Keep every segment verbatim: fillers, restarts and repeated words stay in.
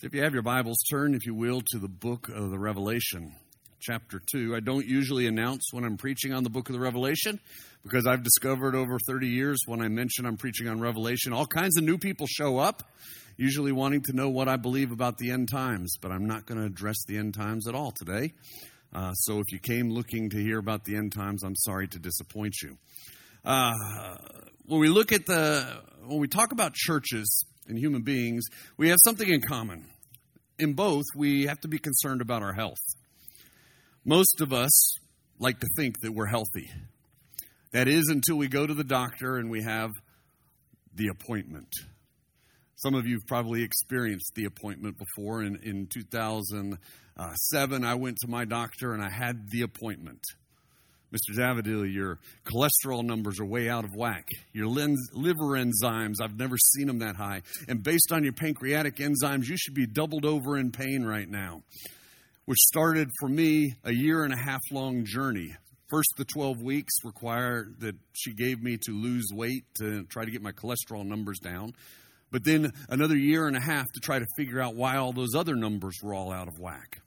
So if you have your Bibles, turn, if you will, to the book of the Revelation, chapter two. I don't usually announce when I'm preaching on the book of the Revelation, because I've discovered over thirty years when I mention I'm preaching on Revelation, all kinds of new people show up, usually wanting to know what I believe about the end times, but I'm not going to address the end times at all today. Uh, so if you came looking to hear about the end times, I'm sorry to disappoint you. Uh, when we look at the, when we talk about churches and human beings, we have something in common. In both, we have to be concerned about our health. Most of us like to think that we're healthy. That is until we go to the doctor and we have the appointment. Some of you have probably experienced the appointment before. In, in two thousand seven, I went to my doctor and I had the appointment. Mister Zavadil, your cholesterol numbers are way out of whack. Your liver enzymes, I've never seen them that high. And based on your pancreatic enzymes, you should be doubled over in pain right now. Which started for me a year and a half long journey. First, the twelve weeks required that she gave me to lose weight to try to get my cholesterol numbers down. But then another year and a half to try to figure out why all those other numbers were all out of whack.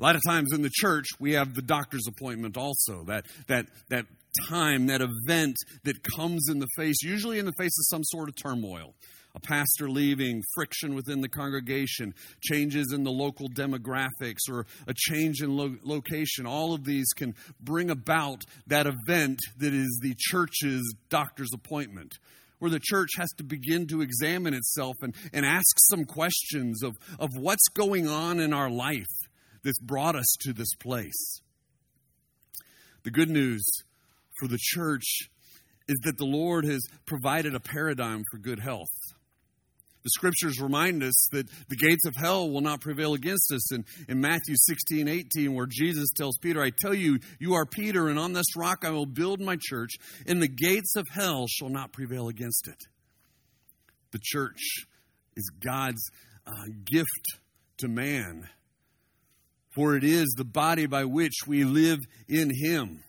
A lot of times in the church, we have the doctor's appointment also, that that that time, that event that comes in the face, usually in the face of some sort of turmoil. A pastor leaving, friction within the congregation, changes in the local demographics, or a change in lo- location. All of these can bring about that event that is the church's doctor's appointment, where the church has to begin to examine itself and, and ask some questions of, of what's going on in our life that's brought us to this place. The good news for the church is that the Lord has provided a paradigm for good health. The scriptures remind us that the gates of hell will not prevail against us. In, in Matthew sixteen eighteen, where Jesus tells Peter, I tell you, you are Peter, and on this rock I will build my church, and the gates of hell shall not prevail against it. The church is God's uh, gift to man, for it is the body by which we live in him.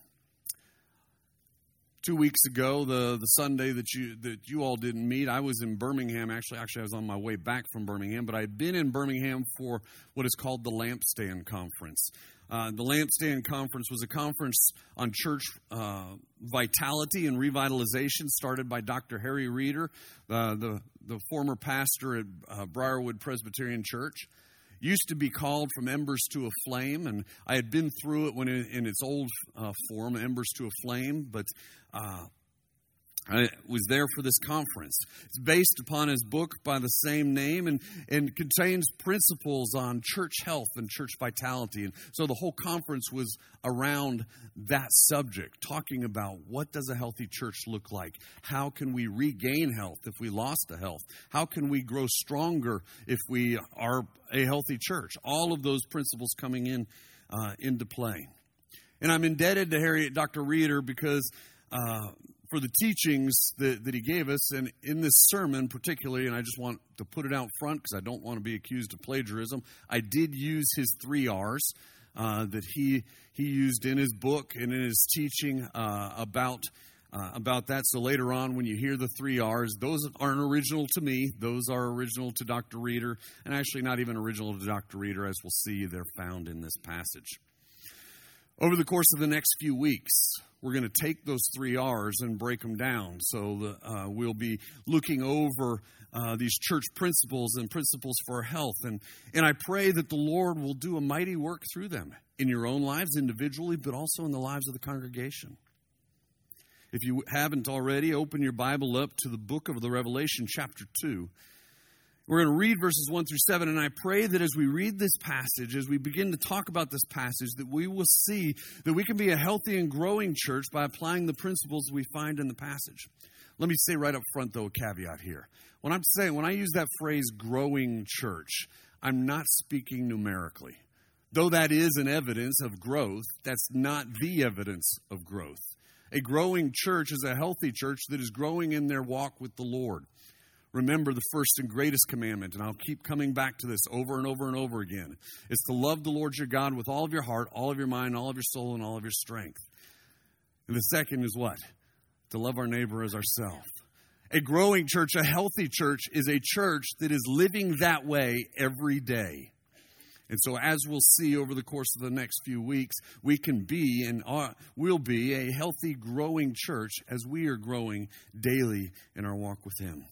Two weeks ago, the, the Sunday that you that you all didn't meet, I was in Birmingham. Actually, actually, I was on my way back from Birmingham, but I had been in Birmingham for what is called the Lampstand Conference. Uh, the Lampstand Conference was a conference on church uh, vitality and revitalization started by Doctor Harry Reeder, uh, the, the former pastor at uh, Briarwood Presbyterian Church. Used to be called From Embers to a Flame, and I had been through it when in, in its old uh, form, Embers to a Flame, but uh, I was there for this conference. It's based upon his book by the same name and, and contains principles on church health and church vitality. And so the whole conference was around that subject, talking about what does a healthy church look like? How can we regain health if we lost the health? How can we grow stronger if we are a healthy church? All of those principles coming in uh, into play. And I'm indebted to Harriet, Doctor Reeder, because... Uh, for the teachings that, that he gave us, and in this sermon particularly, and I just want to put it out front because I don't want to be accused of plagiarism, I did use his three R's uh, that he he used in his book and in his teaching uh, about uh, about that. So later on, when you hear the three R's, those aren't original to me. Those are original to Doctor Reeder, and actually not even original to Doctor Reeder, as we'll see, they're found in this passage. Over the course of the next few weeks, we're going to take those three R's and break them down. So the, uh, we'll be looking over uh, these church principles and principles for health. And, and I pray that the Lord will do a mighty work through them in your own lives individually, but also in the lives of the congregation. If you haven't already, open your Bible up to the book of the Revelation, chapter two. We're going to read verses one through seven, and I pray that as we read this passage, as we begin to talk about this passage, that we will see that we can be a healthy and growing church by applying the principles we find in the passage. Let me say right up front, though, a caveat here. When I'm saying, when I use that phrase, growing church, I'm not speaking numerically. Though that is an evidence of growth, that's not the evidence of growth. A growing church is a healthy church that is growing in their walk with the Lord. Remember the first and greatest commandment, and I'll keep coming back to this over and over and over again. It's to love the Lord your God with all of your heart, all of your mind, all of your soul, and all of your strength. And the second is what? To love our neighbor as ourselves. A growing church, a healthy church, is a church that is living that way every day. And so as we'll see over the course of the next few weeks, we can be and are, will be a healthy, growing church as we are growing daily in our walk with Him.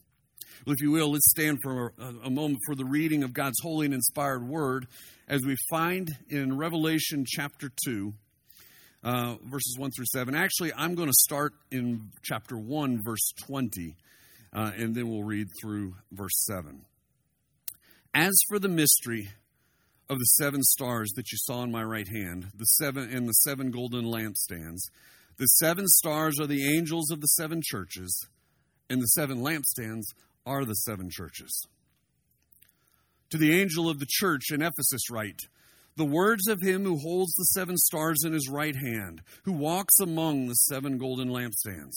Well, if you will, let's stand for a moment for the reading of God's holy and inspired word as we find in Revelation chapter two, uh, verses one through seven. Actually, I'm going to start in chapter one, verse twenty, uh, and then we'll read through verse seven. As for the mystery of the seven stars that you saw in my right hand, the seven and the seven golden lampstands, the seven stars are the angels of the seven churches, and the seven lampstands are the seven churches. To the angel of the church in Ephesus write, the words of him who holds the seven stars in his right hand, who walks among the seven golden lampstands.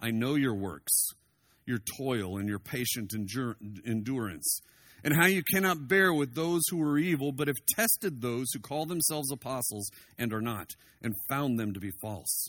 I know your works, your toil, and your patient endurance, and how you cannot bear with those who are evil, but have tested those who call themselves apostles and are not, and found them to be false.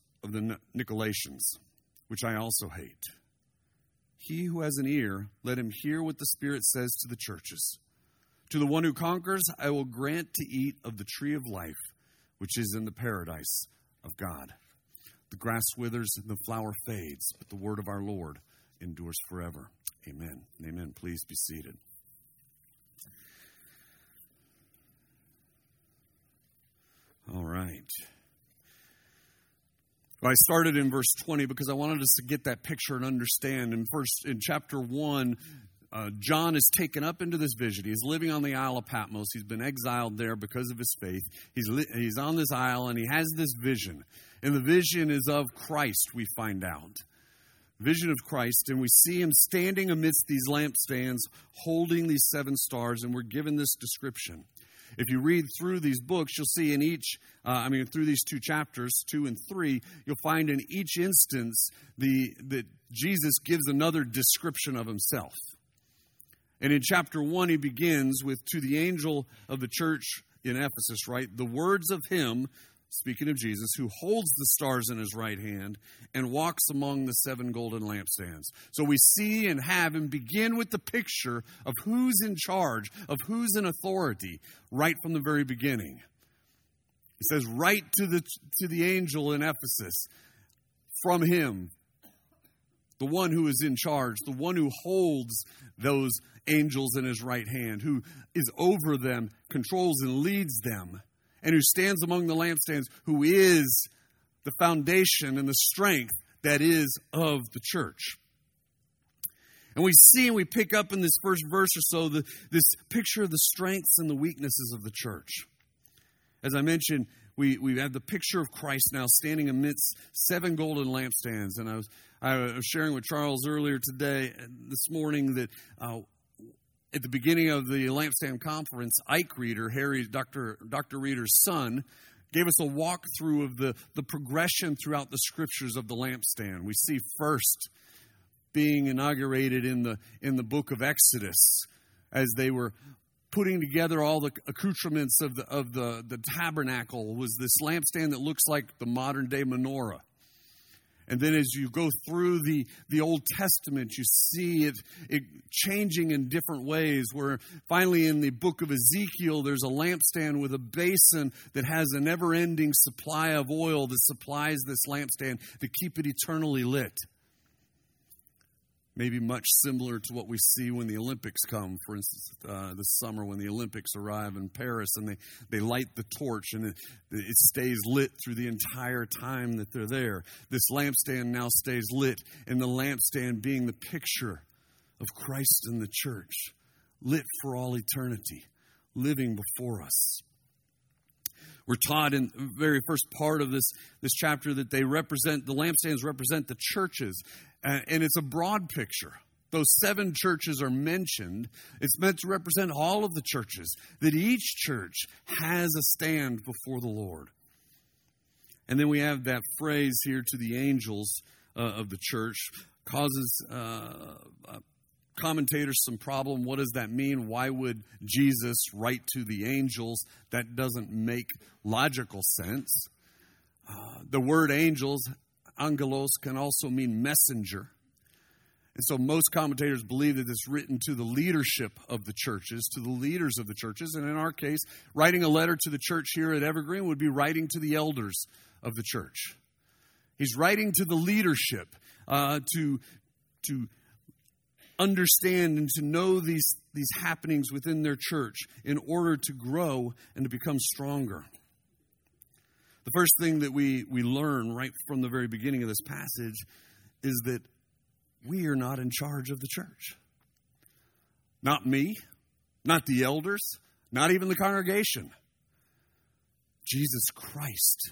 of the Nicolaitans, which I also hate. He who has an ear, let him hear what the Spirit says to the churches. To the one who conquers, I will grant to eat of the tree of life, which is in the paradise of God. The grass withers and the flower fades, but the word of our Lord endures forever. Amen. Amen. Please be seated. All right. I started in verse twenty because I wanted us to get that picture and understand. In verse, in chapter one, uh, John is taken up into this vision. He's living on the Isle of Patmos. He's been exiled there because of his faith. He's li- he's on this isle and he has this vision. And the vision is of Christ, we find out. Vision of Christ. And we see him standing amidst these lampstands, holding these seven stars. And we're given this description. If you read through these books, you'll see in each, uh, I mean, through these two chapters, two and three, you'll find in each instance the that Jesus gives another description of himself. And in chapter one, he begins with, to the angel of the church in Ephesus, right? The words of him, speaking of Jesus, who holds the stars in his right hand and walks among the seven golden lampstands. So we see and have and begin with the picture of who's in charge, of who's in authority, right from the very beginning. It says, right to the to the angel in Ephesus, from him, the one who is in charge, the one who holds those angels in his right hand, who is over them, controls and leads them, and who stands among the lampstands, who is the foundation and the strength that is of the church. And we see and we pick up in this first verse or so the, this picture of the strengths and the weaknesses of the church. As I mentioned, we, we have the picture of Christ now standing amidst seven golden lampstands. And I was, I was sharing with Charles earlier today, this morning, that Uh, At the beginning of the Lampstand Conference, Ike Reeder, Harry, Doctor Doctor Reeder's son, gave us a walkthrough of the, the progression throughout the scriptures of the lampstand. We see first being inaugurated in the in the book of Exodus as they were putting together all the accoutrements of the of the, the tabernacle was this lampstand that looks like the modern day menorah. And then as you go through the, the Old Testament, you see it, it changing in different ways, where finally in the book of Ezekiel, there's a lampstand with a basin that has a never-ending supply of oil that supplies this lampstand to keep it eternally lit. Maybe much similar to what we see when the Olympics come, for instance, uh, this summer when the Olympics arrive in Paris and they, they light the torch and it, it stays lit through the entire time that they're there. This lampstand now stays lit, and the lampstand being the picture of Christ in the church, lit for all eternity, living before us. We're taught in the very first part of this, this chapter that they represent, the lampstands represent the churches. And it's a broad picture. Those seven churches are mentioned. It's meant to represent all of the churches, that each church has a stand before the Lord. And then we have that phrase here to the angels uh, of the church. Causes uh, uh, commentators some problem. What does that mean? Why would Jesus write to the angels? That doesn't make logical sense. Uh, the word angels, angelos, can also mean messenger. And so most commentators believe that it's written to the leadership of the churches, to the leaders of the churches. And in our case, writing a letter to the church here at Evergreen would be writing to the elders of the church. He's writing to the leadership uh, to, to understand and to know these, these happenings within their church in order to grow and to become stronger. The first thing that we, we learn right from the very beginning of this passage is that we are not in charge of the church. Not me, not the elders, not even the congregation. Jesus Christ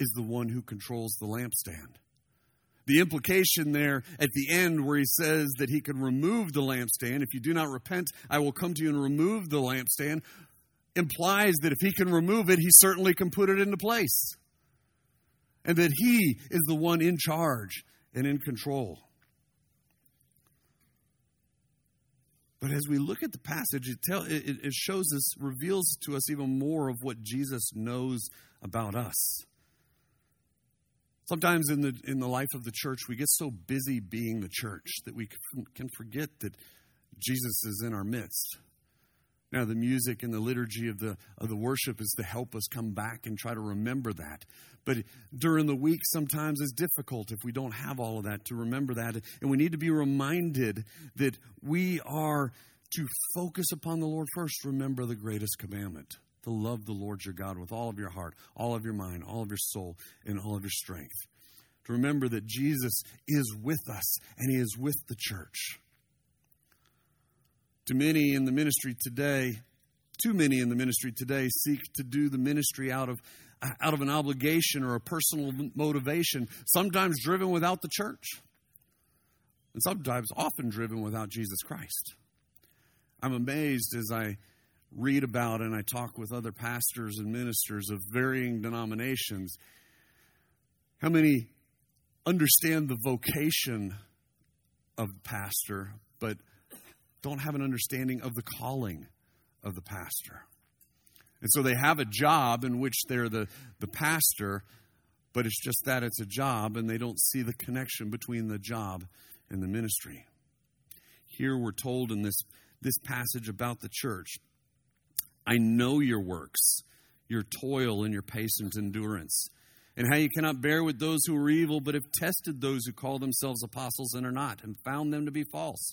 is the one who controls the lampstand. The implication there at the end where he says that he can remove the lampstand, if you do not repent, I will come to you and remove the lampstand, implies that if he can remove it, he certainly can put it into place. And that he is the one in charge and in control. But as we look at the passage, it, tell, it, it shows us, reveals to us even more of what Jesus knows about us. Sometimes in the in the life of the church, we get so busy being the church that we can forget that Jesus is in our midst. Now, the music and the liturgy of the of the worship is to help us come back and try to remember that. But during the week, sometimes it's difficult if we don't have all of that to remember that. And we need to be reminded that we are to focus upon the Lord first. Remember the greatest commandment, to love the Lord your God with all of your heart, all of your mind, all of your soul, and all of your strength. To remember that Jesus is with us and he is with the church. To many in the ministry today, too many in the ministry today seek to do the ministry out of out of an obligation or a personal motivation, sometimes driven without the church, and sometimes often driven without Jesus Christ. I'm amazed as I read about and I talk with other pastors and ministers of varying denominations, how many understand the vocation of the pastor, but don't have an understanding of the calling of the pastor. And so they have a job in which they're the, the pastor, but it's just that it's a job, and they don't see the connection between the job and the ministry. Here we're told in this, this passage about the church, I know your works, your toil and your patient endurance, and how you cannot bear with those who are evil, but have tested those who call themselves apostles and are not, and found them to be false.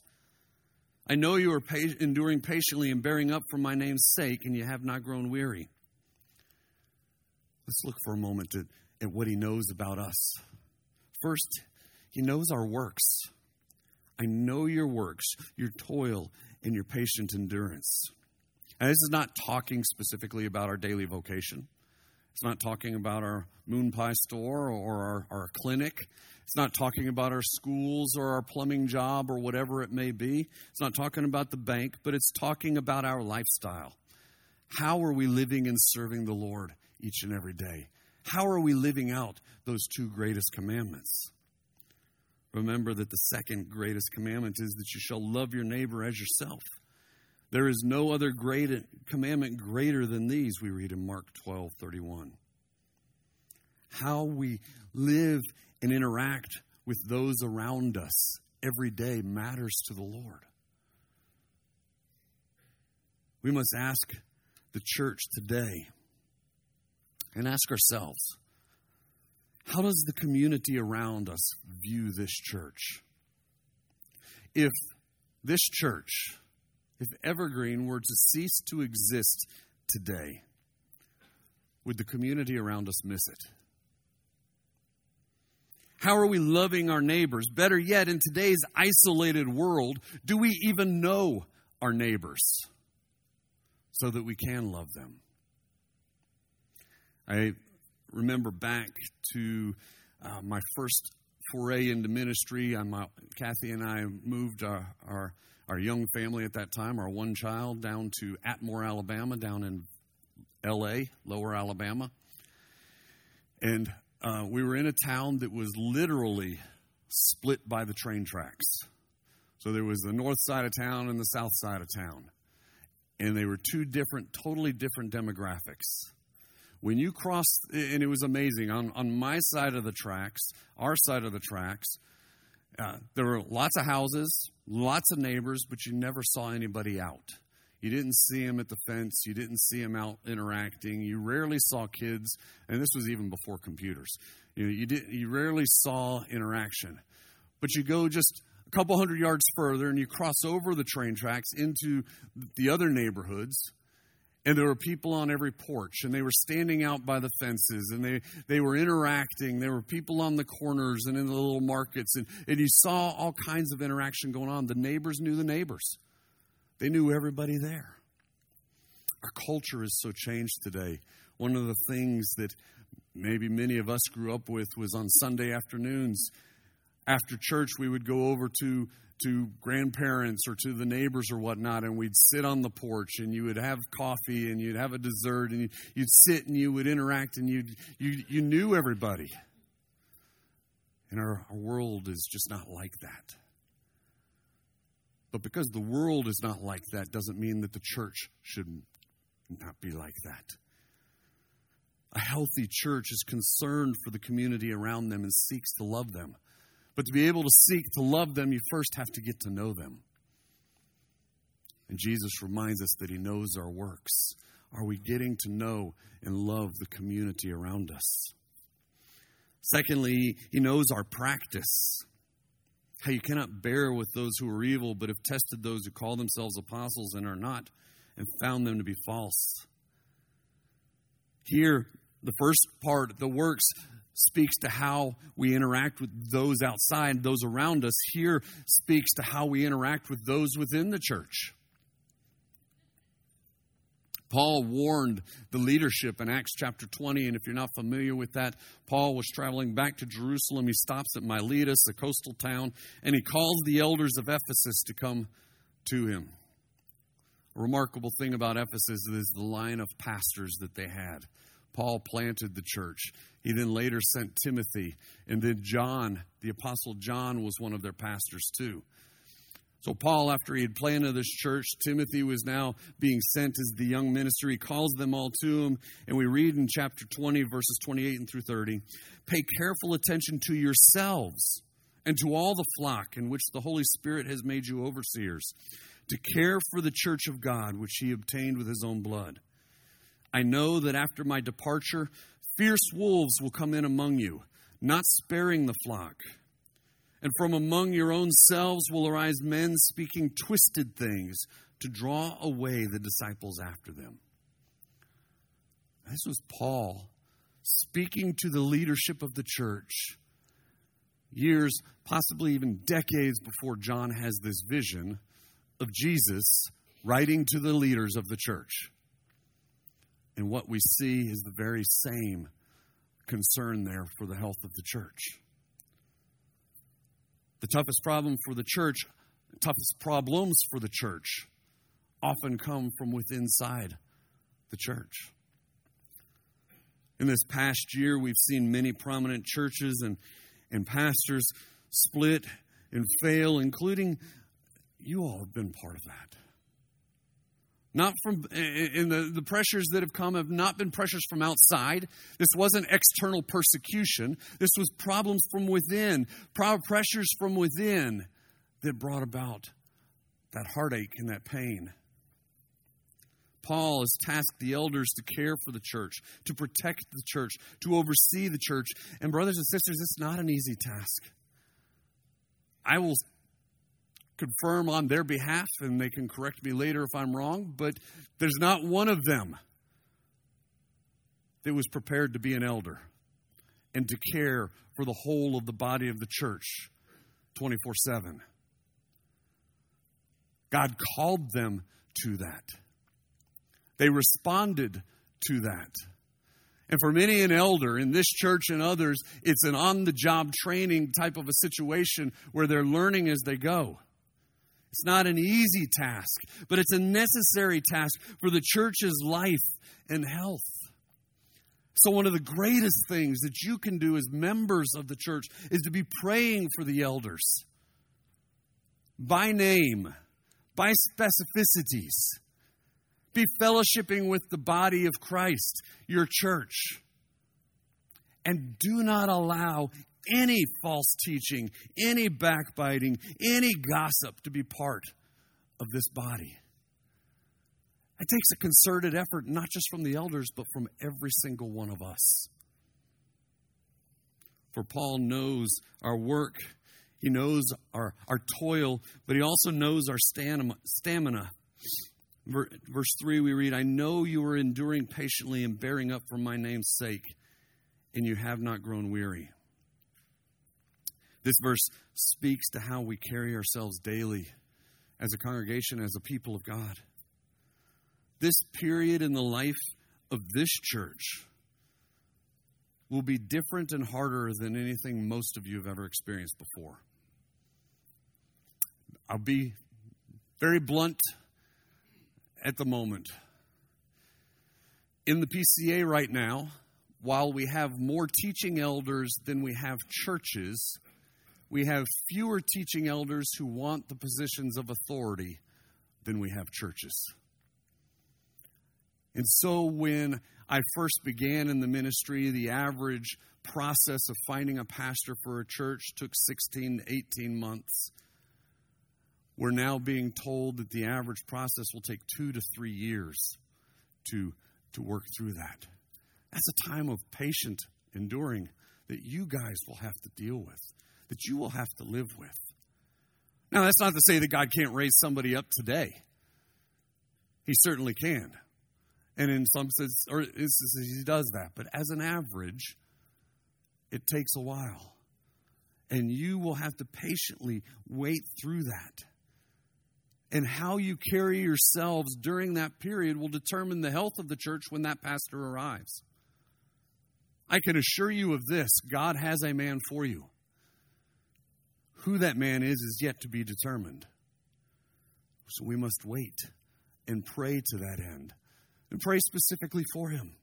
I know you are enduring patiently and bearing up for my name's sake, and you have not grown weary. Let's look for a moment at, at what he knows about us. First, he knows our works. I know your works, your toil, and your patient endurance. Now, this is not talking specifically about our daily vocation. It's not talking about our moon pie store or our, our clinic. It's not talking about our schools or our plumbing job or whatever it may be. It's not talking about the bank, but it's talking about our lifestyle. How are we living and serving the Lord each and every day? How are we living out those two greatest commandments? Remember that the second greatest commandment is that you shall love your neighbor as yourself. There is no other great commandment greater than these, we read in Mark twelve thirty-one. How we live and interact with those around us every day matters to the Lord. We must ask the church today and ask ourselves, how does the community around us view this church? If this church, if Evergreen were to cease to exist today, would the community around us miss it? How are we loving our neighbors? Better yet, in today's isolated world, do we even know our neighbors so that we can love them? I remember back to uh, my first foray into ministry. I'm, uh, Kathy and I moved our, our our young family at that time, our one child, down to Atmore, Alabama, down in L A, Lower Alabama. And uh, we were in a town that was literally split by the train tracks. So there was the north side of town and the south side of town. And they were two different, totally different demographics. When you crossed, and it was amazing, on, on my side of the tracks, our side of the tracks, uh, there were lots of houses, lots of neighbors, but you never saw anybody out. You didn't see them at the fence. You didn't see them out interacting. You rarely saw kids, and this was even before computers. You know, you, didn't, you rarely saw interaction. But you go just a couple hundred yards further, and you cross over the train tracks into the other neighborhoods. And there were people on every porch, and they were standing out by the fences, and they, they were interacting. There were people on the corners and in the little markets, and, and you saw all kinds of interaction going on. The neighbors knew the neighbors. They knew everybody there. Our culture is so changed today. One of the things that maybe many of us grew up with was on Sunday afternoons, after church, we would go over to to grandparents or to the neighbors or whatnot, and we'd sit on the porch, and you would have coffee, and you'd have a dessert, and you'd sit, and you would interact, and you'd, you you knew everybody. And our, our world is just not like that. But because the world is not like that doesn't mean that the church should not be like that. A healthy church is concerned for the community around them and seeks to love them. But to be able to seek to love them, you first have to get to know them. And Jesus reminds us that he knows our works. Are we getting to know and love the community around us? Secondly, he knows our practice. How you cannot bear with those who are evil, but have tested those who call themselves apostles and are not, and found them to be false. Here, the first part, the works, speaks to how we interact with those outside, those around us. Here speaks to how we interact with those within the church. Paul warned the leadership in Acts chapter twenty, and if you're not familiar with that, Paul was traveling back to Jerusalem. He stops at Miletus, a coastal town, and he calls the elders of Ephesus to come to him. A remarkable thing about Ephesus is the line of pastors that they had. Paul planted the church. He then later sent Timothy. And then John, the Apostle John, was one of their pastors too. So Paul, after he had planted this church, Timothy was now being sent as the young minister. He calls them all to him. And we read in chapter twenty, verses twenty-eight and through thirty, "Pay careful attention to yourselves and to all the flock in which the Holy Spirit has made you overseers, to care for the church of God, which he obtained with his own blood. I know that after my departure, fierce wolves will come in among you, not sparing the flock. And from among your own selves will arise men speaking twisted things to draw away the disciples after them." This was Paul speaking to the leadership of the church years, possibly even decades before John has this vision of Jesus writing to the leaders of the church. And what we see is the very same concern there for the health of the church. The toughest problem for the church, the toughest problems for the church often come from within inside the church. In this past year, we've seen many prominent churches and, and pastors split and fail, including you all have been part of that. Not from, and the, the pressures that have come have not been pressures from outside. This wasn't external persecution. This was problems from within, pressures from within that brought about that heartache and that pain. Paul has tasked the elders to care for the church, to protect the church, to oversee the church. And brothers and sisters, it's not an easy task. I will confirm on their behalf, and they can correct me later if I'm wrong, but there's not one of them that was prepared to be an elder and to care for the whole of the body of the church twenty-four seven. God called them to that. They responded to that. And for many an elder in this church and others, it's an on-the-job training type of a situation where they're learning as they go. It's not an easy task, but it's a necessary task for the church's life and health. So one of the greatest things that you can do as members of the church is to be praying for the elders by name, by specificities. Be fellowshipping with the body of Christ, your church. And do not allow any false teaching, any backbiting, any gossip to be part of this body. It takes a concerted effort, not just from the elders, but from every single one of us. For Paul knows our work. He knows our, our toil, but he also knows our stamina. Verse three, we read, I know you are enduring patiently and bearing up for my name's sake, and you have not grown weary. This verse speaks to how we carry ourselves daily as a congregation, as a people of God. This period in the life of this church will be different and harder than anything most of you have ever experienced before. I'll be very blunt at the moment. In the P C A right now, while we have more teaching elders than we have churches, we have fewer teaching elders who want the positions of authority than we have churches. And so when I first began in the ministry, the average process of finding a pastor for a church took sixteen to eighteen months. We're now being told that the average process will take two to three years to, to work through that. That's a time of patient enduring that you guys will have to deal with, that you will have to live with. Now, that's not to say that God can't raise somebody up today. He certainly can. And in some sense, or instances, he does that. But as an average, it takes a while. And you will have to patiently wait through that. And how you carry yourselves during that period will determine the health of the church when that pastor arrives. I can assure you of this, God has a man for you. Who that man is is yet to be determined. So we must wait and pray to that end. And pray specifically for him.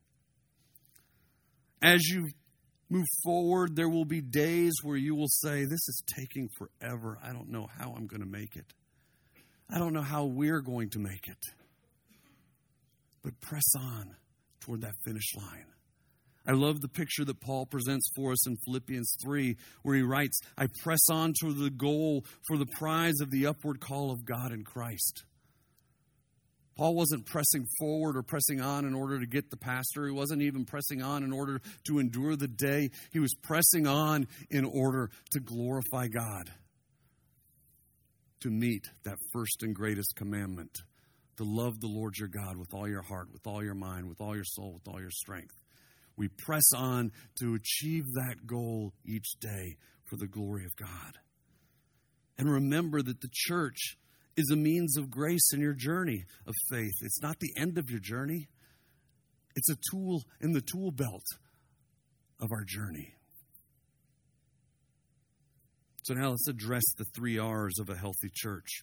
As you move forward, there will be days where you will say, this is taking forever. I don't know how I'm going to make it. I don't know how we're going to make it. But press on toward that finish line. I love the picture that Paul presents for us in Philippians three, where he writes, I press on toward the goal for the prize of the upward call of God in Christ. Paul wasn't pressing forward or pressing on in order to get the pastor. He wasn't even pressing on in order to endure the day. He was pressing on in order to glorify God, to meet that first and greatest commandment, to love the Lord your God with all your heart, with all your mind, with all your soul, with all your strength. We press on to achieve that goal each day for the glory of God. And remember that the church is a means of grace in your journey of faith. It's not the end of your journey. It's a tool in the tool belt of our journey. So now let's address the three R's of a healthy church.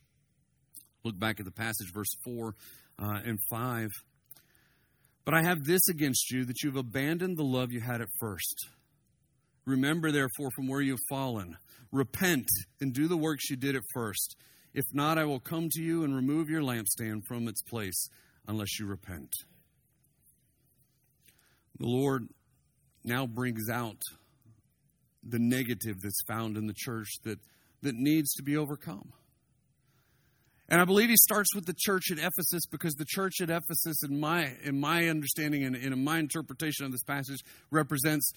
Look back at the passage, verse four uh, and five. But I have this against you, that you have abandoned the love you had at first. Remember, therefore, from where you have fallen. Repent and do the works you did at first. If not, I will come to you and remove your lampstand from its place unless you repent. The Lord now brings out the negative that's found in the church that, that needs to be overcome. And I believe he starts with the church at Ephesus, because the church at Ephesus, in my in my understanding and in my interpretation of this passage, represents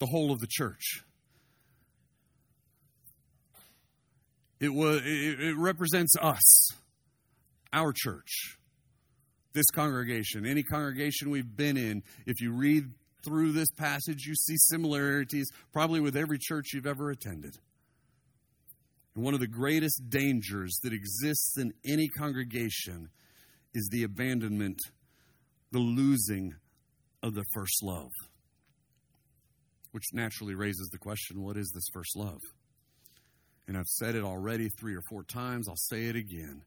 the whole of the church. It was. It represents us, our church, this congregation, any congregation we've been in. If you read through this passage, you see similarities probably with every church you've ever attended. And one of the greatest dangers that exists in any congregation is the abandonment, the losing of the first love. Which naturally raises the question, what is this first love? And I've said it already three or four times. I'll say it again.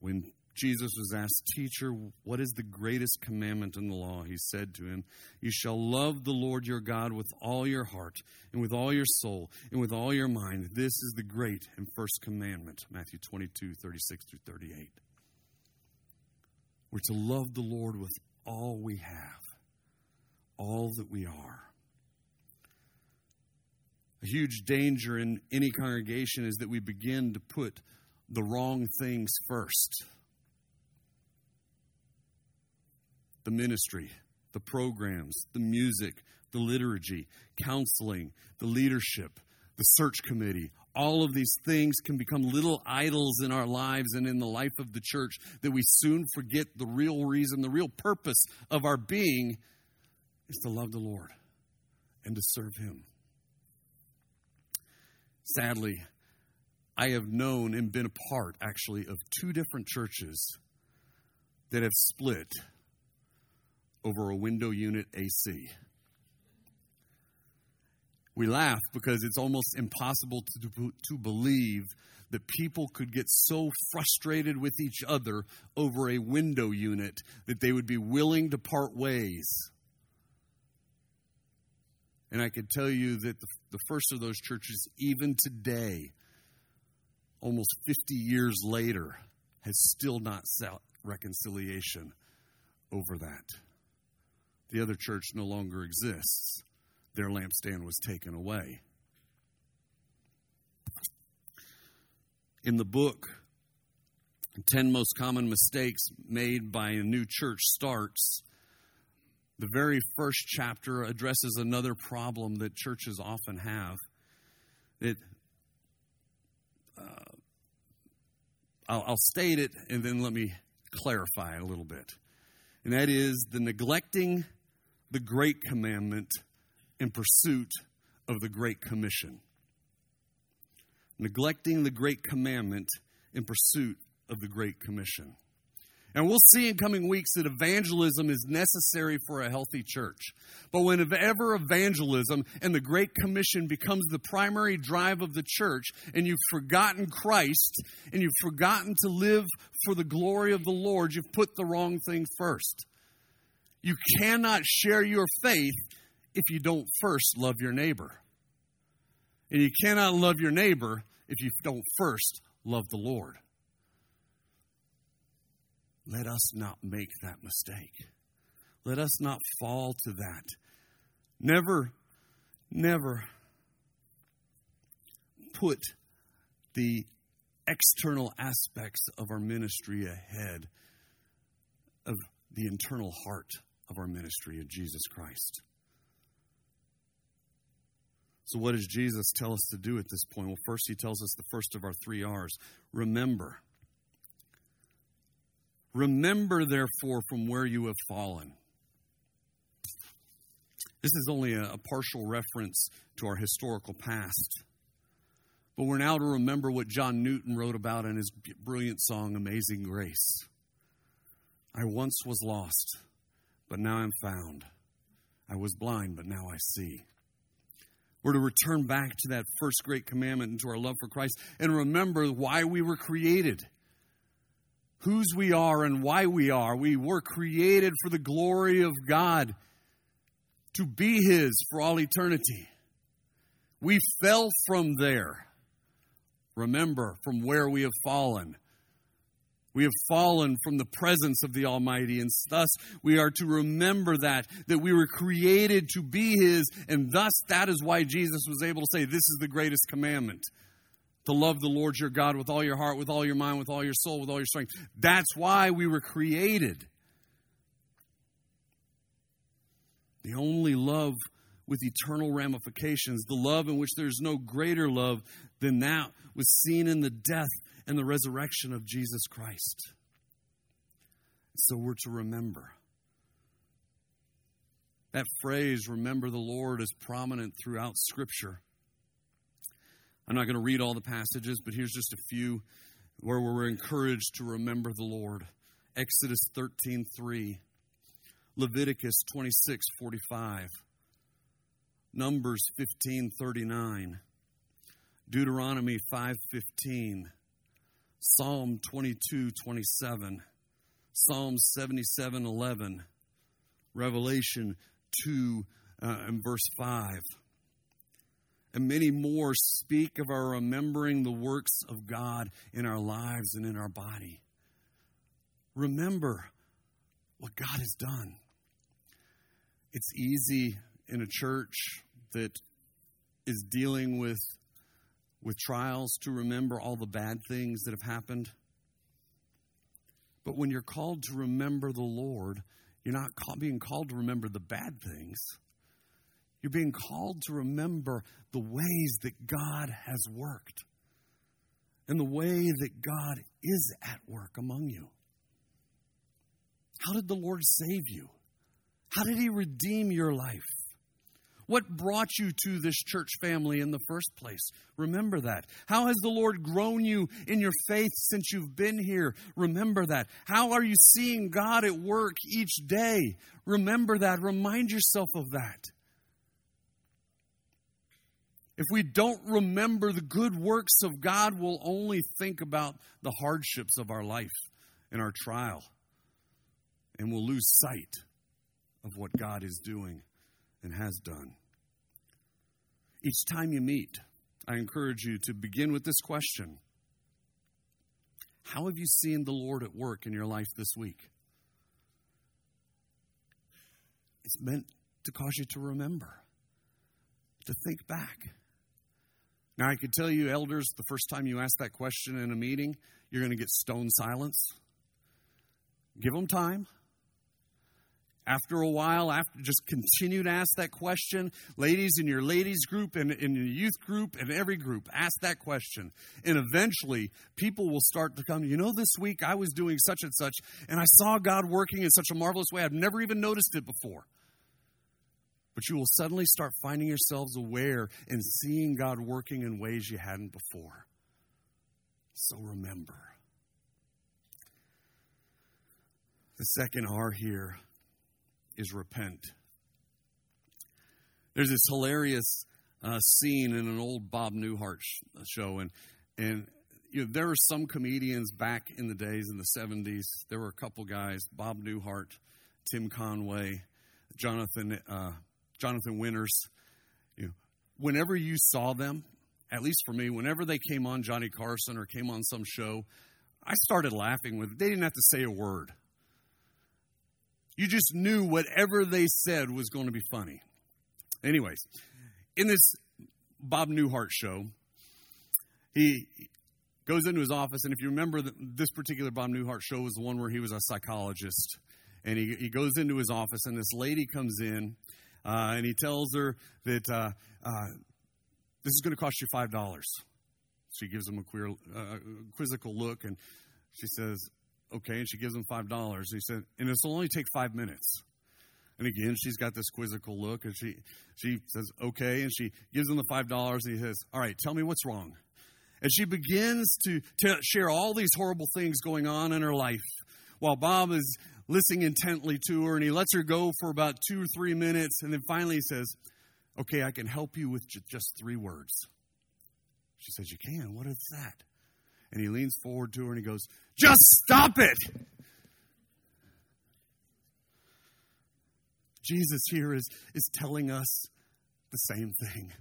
When Jesus was asked, "Teacher, what is the greatest commandment in the law?" He said to him, "You shall love the Lord your God with all your heart and with all your soul and with all your mind. This is the great and first commandment," Matthew twenty-two, thirty-six through thirty-eight. We're to love the Lord with all we have, all that we are. A huge danger in any congregation is that we begin to put the wrong things first. The ministry, the programs, the music, the liturgy, counseling, the leadership, the search committee. All of these things can become little idols in our lives and in the life of the church that we soon forget the real reason, the real purpose of our being is to love the Lord and to serve Him. Sadly, I have known and been a part, actually, of two different churches that have split over a window unit A C. We laugh because it's almost impossible to, to believe that people could get so frustrated with each other over a window unit that they would be willing to part ways. And I can tell you that the, the first of those churches, even today, almost fifty years later, has still not sought reconciliation over that. The other church no longer exists. Their lampstand was taken away. In the book, ten Most Common Mistakes Made by a New Church Starts, the very first chapter addresses another problem that churches often have. It, uh, I'll, I'll state it and then let me clarify a little bit. And that is the neglecting the great commandment in pursuit of the Great Commission. Neglecting the great commandment in pursuit of the Great Commission. And we'll see in coming weeks that evangelism is necessary for a healthy church. But whenever evangelism and the Great Commission becomes the primary drive of the church, and you've forgotten Christ, and you've forgotten to live for the glory of the Lord, you've put the wrong thing first. You cannot share your faith if you don't first love your neighbor. And you cannot love your neighbor if you don't first love the Lord. Let us not make that mistake. Let us not fall to that. Never, never put the external aspects of our ministry ahead of the internal heart of our ministry of Jesus Christ. So what does Jesus tell us to do at this point? Well, first he tells us the first of our three R's. Remember. Remember, therefore, from where you have fallen. This is only a, a partial reference to our historical past. But we're now to remember what John Newton wrote about in his brilliant song, Amazing Grace. I once was lost, but now I'm found. I was blind, but now I see. We're to return back to that first great commandment and to our love for Christ and remember why we were created. Whose we are and why we are. We were created for the glory of God, to be His for all eternity. We fell from there. Remember from where we have fallen. We have fallen from the presence of the Almighty, and thus we are to remember that, that we were created to be His, and thus that is why Jesus was able to say, this is the greatest commandment. To love the Lord your God with all your heart, with all your mind, with all your soul, with all your strength. That's why we were created. The only love with eternal ramifications, the love in which there is no greater love than that, was seen in the death and the resurrection of Jesus Christ. So we're to remember. That phrase, remember the Lord, is prominent throughout Scripture. I'm not going to read all the passages, but here's just a few where we're encouraged to remember the Lord. Exodus thirteen three Leviticus twenty-six forty-five, Numbers fifteen thirty-nine, Deuteronomy five fifteen, Psalm twenty-two twenty-seven, Psalm seventy-seven eleven, Revelation two uh, and verse five. And many more speak of our remembering the works of God in our lives and in our body. Remember what God has done. It's easy in a church that is dealing with, with trials to remember all the bad things that have happened. But when you're called to remember the Lord, you're not being called to remember the bad things. You're being called to remember the ways that God has worked and the way that God is at work among you. How did the Lord save you? How did He redeem your life? What brought you to this church family in the first place? Remember that. How has the Lord grown you in your faith since you've been here? Remember that. How are you seeing God at work each day? Remember that. Remind yourself of that. If we don't remember the good works of God, we'll only think about the hardships of our life and our trial. And we'll lose sight of what God is doing and has done. Each time you meet, I encourage you to begin with this question. How have you seen the Lord at work in your life this week? It's meant to cause you to remember, to think back. Now, I could tell you, elders, the first time you ask that question in a meeting, you're going to get stone silence. Give them time. After a while, after just continue to ask that question. Ladies, in your ladies group and in your youth group and every group, ask that question. And eventually, people will start to come, you know, this week I was doing such and such, and I saw God working in such a marvelous way. I've never even noticed it before. But you will suddenly start finding yourselves aware and seeing God working in ways you hadn't before. So remember. The second R here is repent. There's this hilarious uh, scene in an old Bob Newhart show. And, and you know, there were some comedians back in the days, in the seventies. There were a couple guys, Bob Newhart, Tim Conway, Jonathan uh, Jonathan Winters. You know, whenever you saw them, at least for me, whenever they came on Johnny Carson or came on some show, I started laughing with it. They didn't have to say a word. You just knew whatever they said was going to be funny. Anyways, in this Bob Newhart show, he goes into his office. And if you remember, this particular Bob Newhart show was the one where he was a psychologist. And he, he goes into his office, and this lady comes in, uh, and he tells her that uh, uh, this is going to cost you five dollars. She gives him a queer, uh, quizzical look, and she says, okay, and she gives him five dollars. He said, and this will only take five minutes. And again, she's got this quizzical look, and she she says, okay, and she gives him the five dollars, and he says, all right, tell me what's wrong. And she begins to t- share all these horrible things going on in her life while Bob is listening intently to her, and he lets her go for about two or three minutes, and then finally he says, okay, I can help you with j- just three words. She says, you can? What is that? And he leans forward to her and he goes, just stop it! Jesus here is, is telling us the same thing.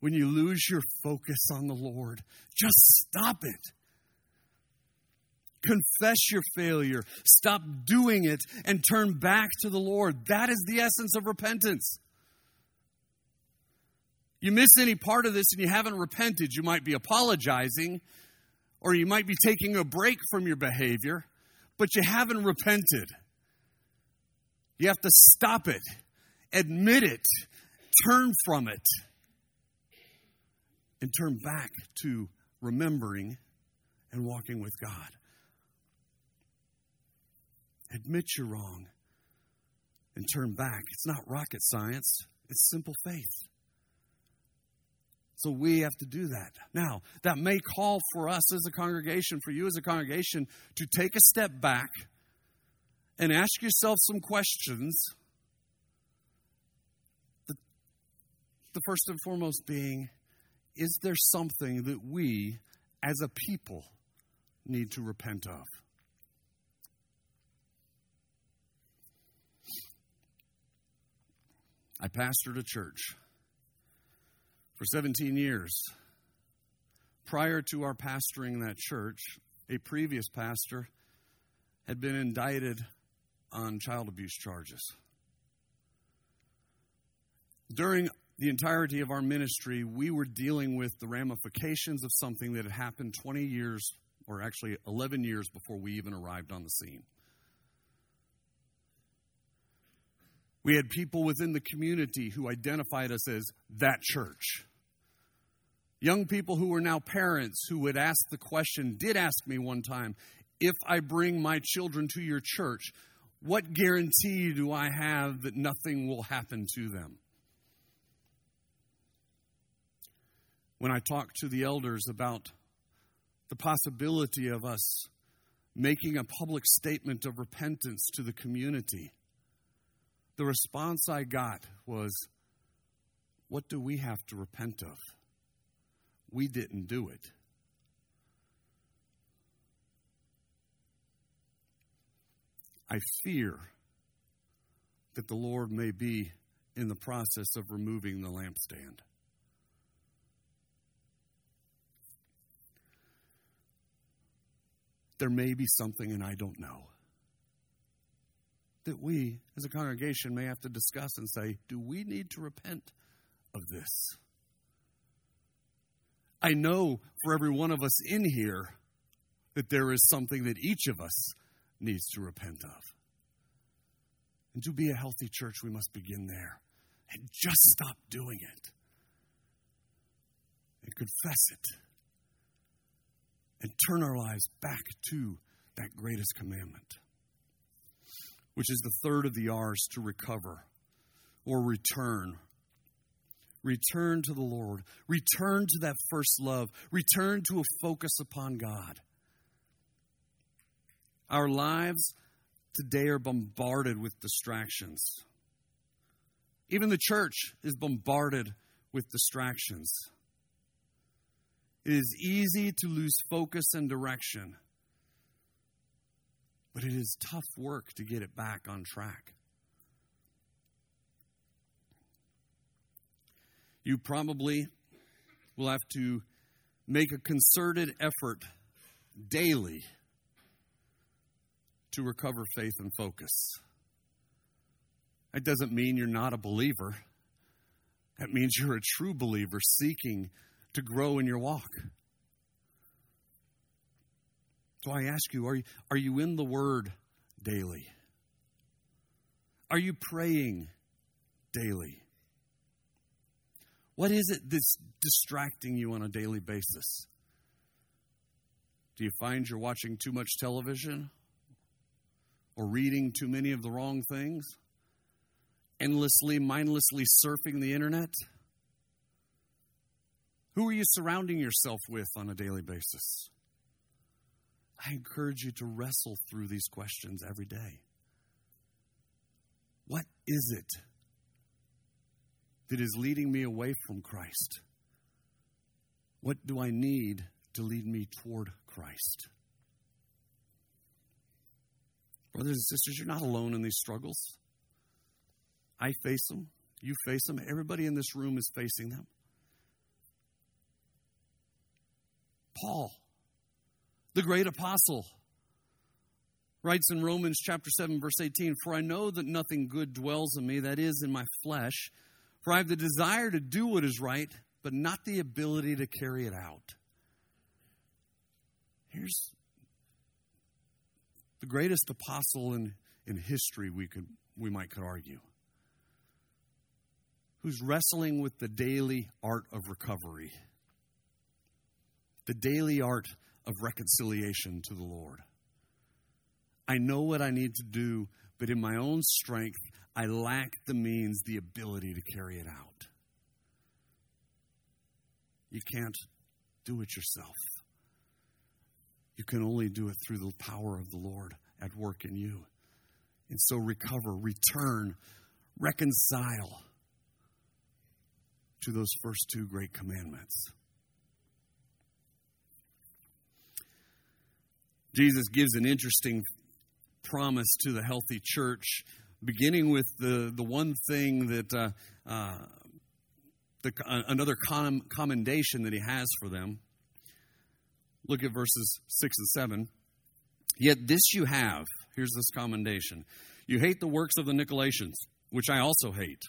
When you lose your focus on the Lord, just stop it. Confess your failure. Stop doing it and turn back to the Lord. That is the essence of repentance. You miss any part of this and you haven't repented, you might be apologizing, or you might be taking a break from your behavior, but you haven't repented. You have to stop it, admit it, turn from it, and turn back to remembering and walking with God. Admit you're wrong and turn back. It's not rocket science. It's simple faith. So we have to do that. Now, that may call for us as a congregation, for you as a congregation, to take a step back and ask yourself some questions. The, the first and foremost being, is there something that we as a people need to repent of? I pastored a church for seventeen years. Prior to our pastoring that church, a previous pastor had been indicted on child abuse charges. During the entirety of our ministry, we were dealing with the ramifications of something that had happened twenty years, or actually eleven years before we even arrived on the scene. We had people within the community who identified us as that church. Young people who were now parents who would ask the question, did ask me one time, if I bring my children to your church, what guarantee do I have that nothing will happen to them? When I talked to the elders about the possibility of us making a public statement of repentance to the community, the response I got was, what do we have to repent of? We didn't do it. I fear that the Lord may be in the process of removing the lampstand. There may be something, and I don't know, that we as a congregation may have to discuss and say, do we need to repent of this? I know for every one of us in here that there is something that each of us needs to repent of. And to be a healthy church, we must begin there and just stop doing it and confess it and turn our lives back to that greatest commandment, which is the third of the R's, to recover or return. Return to the Lord. Return to that first love. Return to a focus upon God. Our lives today are bombarded with distractions. Even the church is bombarded with distractions. It is easy to lose focus and direction, but it is tough work to get it back on track. You probably will have to make a concerted effort daily to recover faith and focus. That doesn't mean you're not a believer. That means you're a true believer seeking to grow in your walk. So I ask you, are you, are you in the Word daily? Are you praying daily? What is it that's distracting you on a daily basis? Do you find you're watching too much television or reading too many of the wrong things? Endlessly, mindlessly surfing the internet? Who are you surrounding yourself with on a daily basis? I encourage you to wrestle through these questions every day. What is it that is leading me away from Christ? What do I need to lead me toward Christ? Brothers and sisters, you're not alone in these struggles. I face them. You face them. Everybody in this room is facing them. Paul, the great apostle, writes in Romans chapter seven, verse eighteen, "For I know that nothing good dwells in me, that is, in my flesh. For I have the desire to do what is right, but not the ability to carry it out." Here's the greatest apostle in, in history, we could we might could argue, who's wrestling with the daily art of recovery, the daily art of reconciliation to the Lord. I know what I need to do, but in my own strength, I lack the means, the ability to carry it out. You can't do it yourself. You can only do it through the power of the Lord at work in you. And so recover, return, reconcile to those first two great commandments. Jesus gives an interesting promise to the healthy church, beginning with the, the one thing that, uh, uh, the, uh, another com- commendation that he has for them. Look at verses six and seven. Yet this you have, here's this commendation. You hate the works of the Nicolaitans, which I also hate.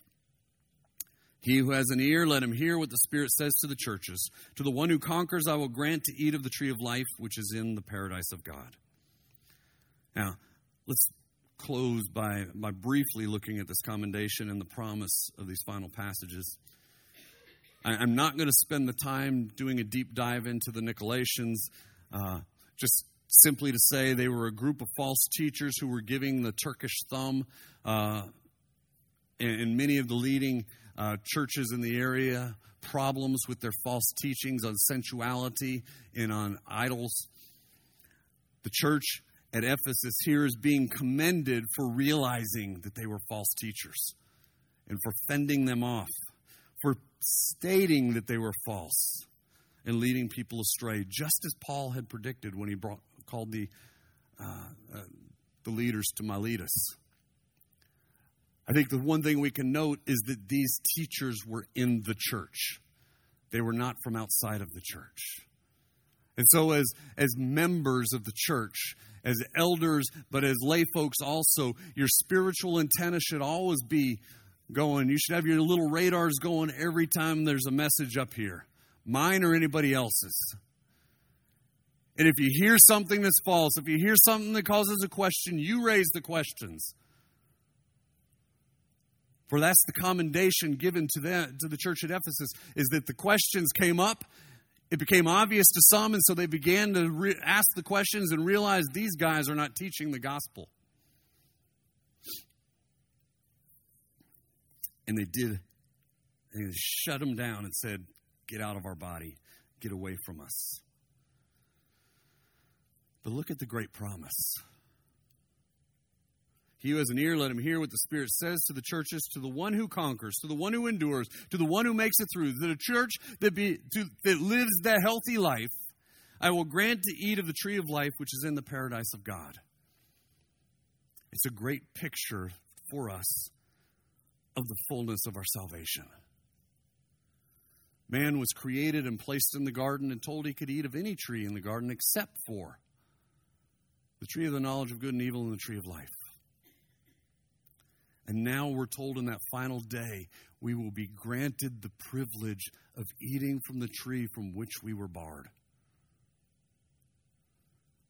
He who has an ear, let him hear what the Spirit says to the churches. To the one who conquers, I will grant to eat of the tree of life, which is in the paradise of God. Now, let's close by, by briefly looking at this commendation and the promise of these final passages. I, I'm not going to spend the time doing a deep dive into the Nicolaitans, uh, just simply to say they were a group of false teachers who were giving the Turkish thumb, uh, and, and many of the leading Uh, churches in the area, problems with their false teachings on sensuality and on idols. The church at Ephesus here is being commended for realizing that they were false teachers and for fending them off, for stating that they were false and leading people astray, just as Paul had predicted when he brought, called the, uh, uh, the leaders to Miletus. I think the one thing we can note is that these teachers were in the church. They were not from outside of the church. And so as, as members of the church, as elders, but as lay folks also, your spiritual antenna should always be going. You should have your little radars going every time there's a message up here, mine or anybody else's. And if you hear something that's false, if you hear something that causes a question, you raise the questions. For that's the commendation given to them, to the church at Ephesus, is that the questions came up. It became obvious to some, and so they began to re- ask the questions and realize these guys are not teaching the gospel. And they did. They shut them down and said, "Get out of our body. Get away from us." But look at the great promise. He who has an ear, let him hear what the Spirit says to the churches, to the one who conquers, to the one who endures, to the one who makes it through, to the church that be to, that lives that healthy life, I will grant to eat of the tree of life, which is in the paradise of God. It's a great picture for us of the fullness of our salvation. Man was created and placed in the garden and told he could eat of any tree in the garden except for the tree of the knowledge of good and evil and the tree of life. And now we're told in that final day, we will be granted the privilege of eating from the tree from which we were barred.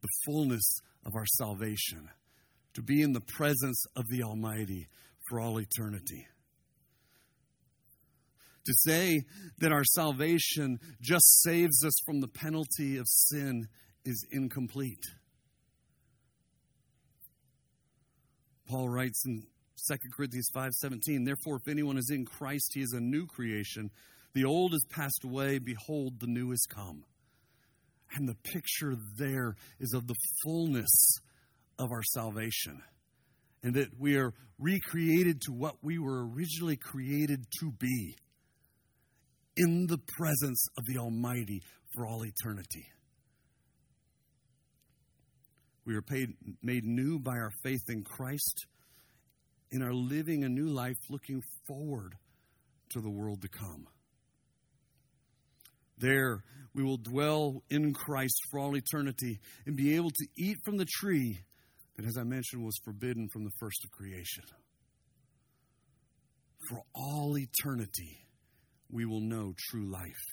The fullness of our salvation, to be in the presence of the Almighty for all eternity. To say that our salvation just saves us from the penalty of sin is incomplete. Paul writes in Second Corinthians five seventeen, therefore, if anyone is in Christ, he is a new creation. The old is passed away. Behold, the new is come. And the picture there is of the fullness of our salvation, and that we are recreated to what we were originally created to be, in the presence of the Almighty for all eternity. We are paid, made new by our faith in Christ, and are living a new life looking forward to the world to come. There we will dwell in Christ for all eternity and be able to eat from the tree that, as I mentioned, was forbidden from the first of creation. For all eternity, we will know true life.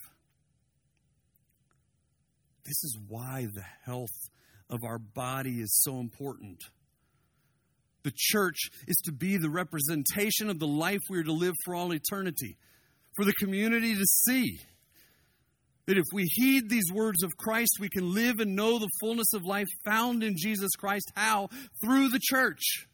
This is why the health of our body is so important. The church is to be the representation of the life we are to live for all eternity, for the community to see that if we heed these words of Christ, we can live and know the fullness of life found in Jesus Christ. How? Through the church.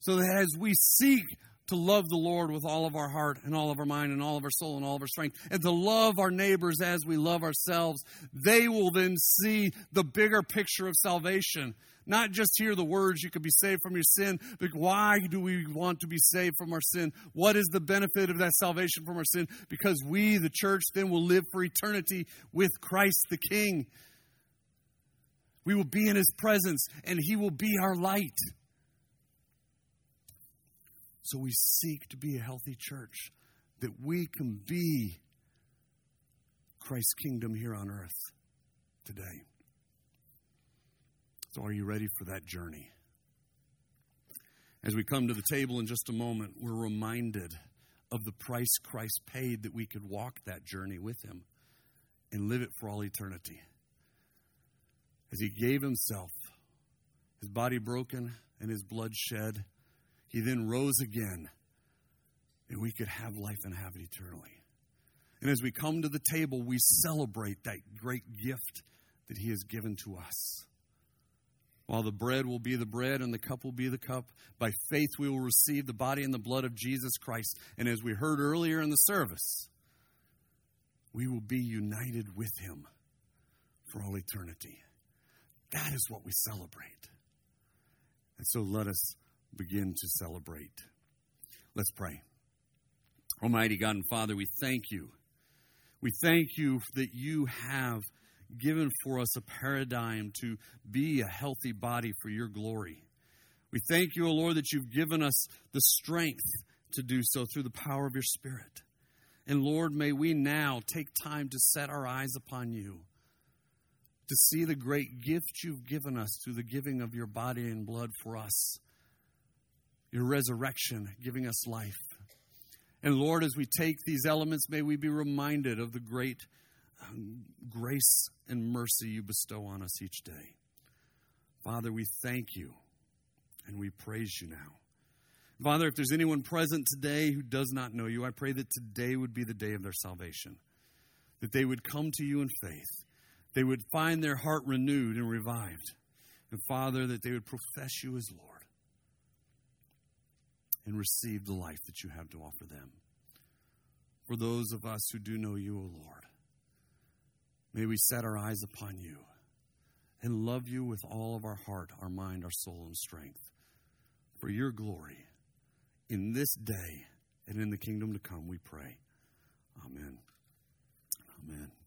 So that as we seek to love the Lord with all of our heart and all of our mind and all of our soul and all of our strength, and to love our neighbors as we love ourselves, they will then see the bigger picture of salvation. Not just hear the words, you could be saved from your sin, but why do we want to be saved from our sin? What is the benefit of that salvation from our sin? Because we, the church, then will live for eternity with Christ the King. We will be in His presence, and He will be our light. So we seek to be a healthy church, that we can be Christ's kingdom here on earth today. So are you ready for that journey? As we come to the table in just a moment, we're reminded of the price Christ paid that we could walk that journey with Him and live it for all eternity. As He gave Himself, His body broken and His blood shed, He then rose again, and we could have life and have it eternally. And as we come to the table, we celebrate that great gift that He has given to us. While the bread will be the bread and the cup will be the cup, by faith we will receive the body and the blood of Jesus Christ. And as we heard earlier in the service, we will be united with Him for all eternity. That is what we celebrate. And so let us begin to celebrate. Let's pray. Almighty God and Father, we thank You. We thank You that You have given for us a paradigm to be a healthy body for Your glory. We thank You, O Lord, that You've given us the strength to do so through the power of Your Spirit. And Lord, may we now take time to set our eyes upon You, to see the great gift You've given us through the giving of Your body and blood for us, Your resurrection giving us life. And Lord, as we take these elements, may we be reminded of the great um, grace and mercy You bestow on us each day. Father, we thank You and we praise You now. Father, if there's anyone present today who does not know You, I pray that today would be the day of their salvation, that they would come to You in faith, they would find their heart renewed and revived. And Father, that they would profess You as Lord and receive the life that You have to offer them. For those of us who do know You, O Lord, may we set our eyes upon You and love You with all of our heart, our mind, our soul, and strength for Your glory. In this day and in the kingdom to come, we pray. Amen. Amen.